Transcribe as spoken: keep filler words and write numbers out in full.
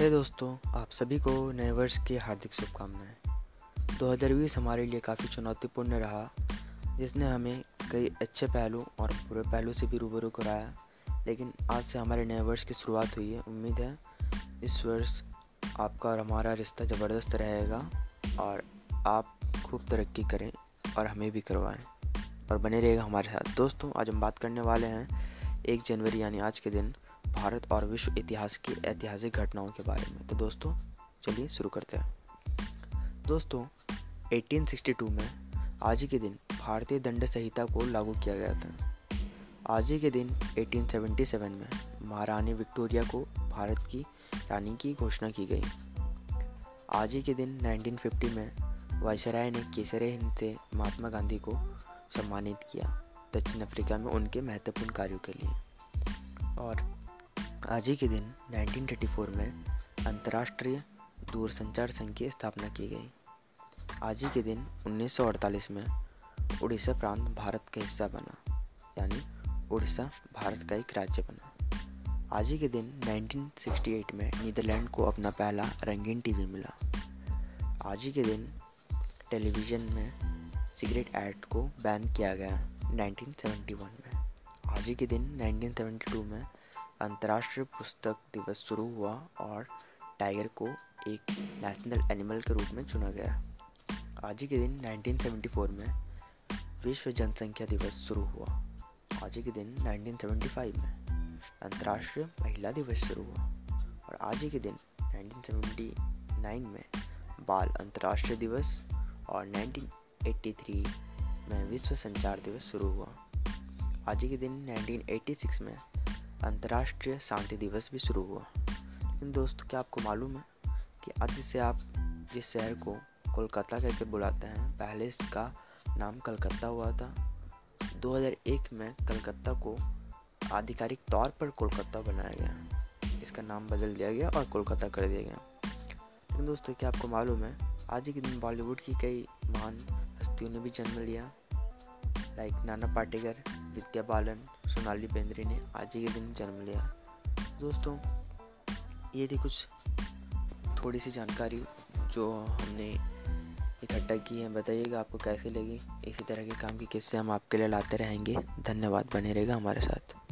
हे दोस्तों, आप सभी को नए वर्ष की हार्दिक शुभकामनाएं। दो हज़ार बीस हमारे लिए काफ़ी चुनौतीपूर्ण रहा, जिसने हमें कई अच्छे पहलू और बुरे पहलू से भी रूबरू कराया। लेकिन आज से हमारे नए वर्ष की शुरुआत हुई है। उम्मीद है इस वर्ष आपका और हमारा रिश्ता ज़बरदस्त रहेगा और आप खूब तरक्की करें और हमें भी करवाएं और बने रहेगा हमारे साथ। दोस्तों, आज हम बात करने वाले हैं एक जनवरी यानी आज के दिन भारत और विश्व इतिहास की ऐतिहासिक घटनाओं के बारे में। तो दोस्तों, चलिए शुरू करते हैं। दोस्तों, अठारह सौ बासठ में आज ही के दिन भारतीय दंड संहिता को लागू किया गया था। आज ही के दिन अठारह सौ सतहत्तर में महारानी विक्टोरिया को भारत की रानी की घोषणा की गई। आज ही के दिन उन्नीस सौ पचास में वायसराय ने केसरे हिंद से महात्मा गांधी को सम्मानित किया, दक्षिण अफ्रीका में उनके महत्वपूर्ण कार्यों के लिए। और आज ही के दिन उन्नीस सौ चौंतीस में अंतर्राष्ट्रीय दूरसंचार संघ की स्थापना की गई। आज ही के दिन उन्नीस सौ अड़तालीस में उड़ीसा प्रांत भारत का हिस्सा बना, यानी उड़ीसा भारत का एक राज्य बना। आज ही के दिन उन्नीस सौ अड़सठ में नीदरलैंड को अपना पहला रंगीन टीवी मिला। आज ही के दिन टेलीविज़न में सिगरेट ऐड को बैन किया गया उन्नीस सौ इकहत्तर में। आज ही के दिन उन्नीस सौ बहत्तर में अंतर्राष्ट्रीय पुस्तक दिवस शुरू हुआ और टाइगर को एक नेशनल एनिमल के रूप में चुना गया। आज ही के दिन उन्नीस सौ चौहत्तर में विश्व जनसंख्या दिवस शुरू हुआ। आज ही के दिन उन्नीस सौ पचहत्तर में अंतर्राष्ट्रीय महिला दिवस शुरू हुआ। और आज ही के दिन उन्नीस सौ उन्यासी में बाल अंतर्राष्ट्रीय दिवस और उन्नीस सौ तिरासी में विश्व संचार दिवस शुरू हुआ। आज ही के दिन उन्नीस सौ छियासी में अंतर्राष्ट्रीय शांति दिवस भी शुरू हुआ। लेकिन दोस्तों, क्या आपको मालूम है कि आज से आप जिस शहर को कोलकाता कहकर बुलाते हैं, पहले इसका नाम कलकत्ता हुआ था। दो हज़ार एक में कलकत्ता को आधिकारिक तौर पर कोलकाता बनाया गया, इसका नाम बदल दिया गया और कोलकाता कर दिया गया। लेकिन दोस्तों, क्या आपको मालूम है आज के दिन बॉलीवुड की कई महान हस्तियों ने भी जन्म लिया। लाइक नाना पाटेकर, विद्या बालन, सोनाली पेंद्री ने आज ही के दिन जन्म लिया। दोस्तों, ये थी कुछ थोड़ी सी जानकारी जो हमने इकट्ठा की है। बताइएगा आपको कैसी लगी। इसी तरह के काम के किस्से हम आपके लिए लाते रहेंगे। धन्यवाद, बने रहेगा हमारे साथ।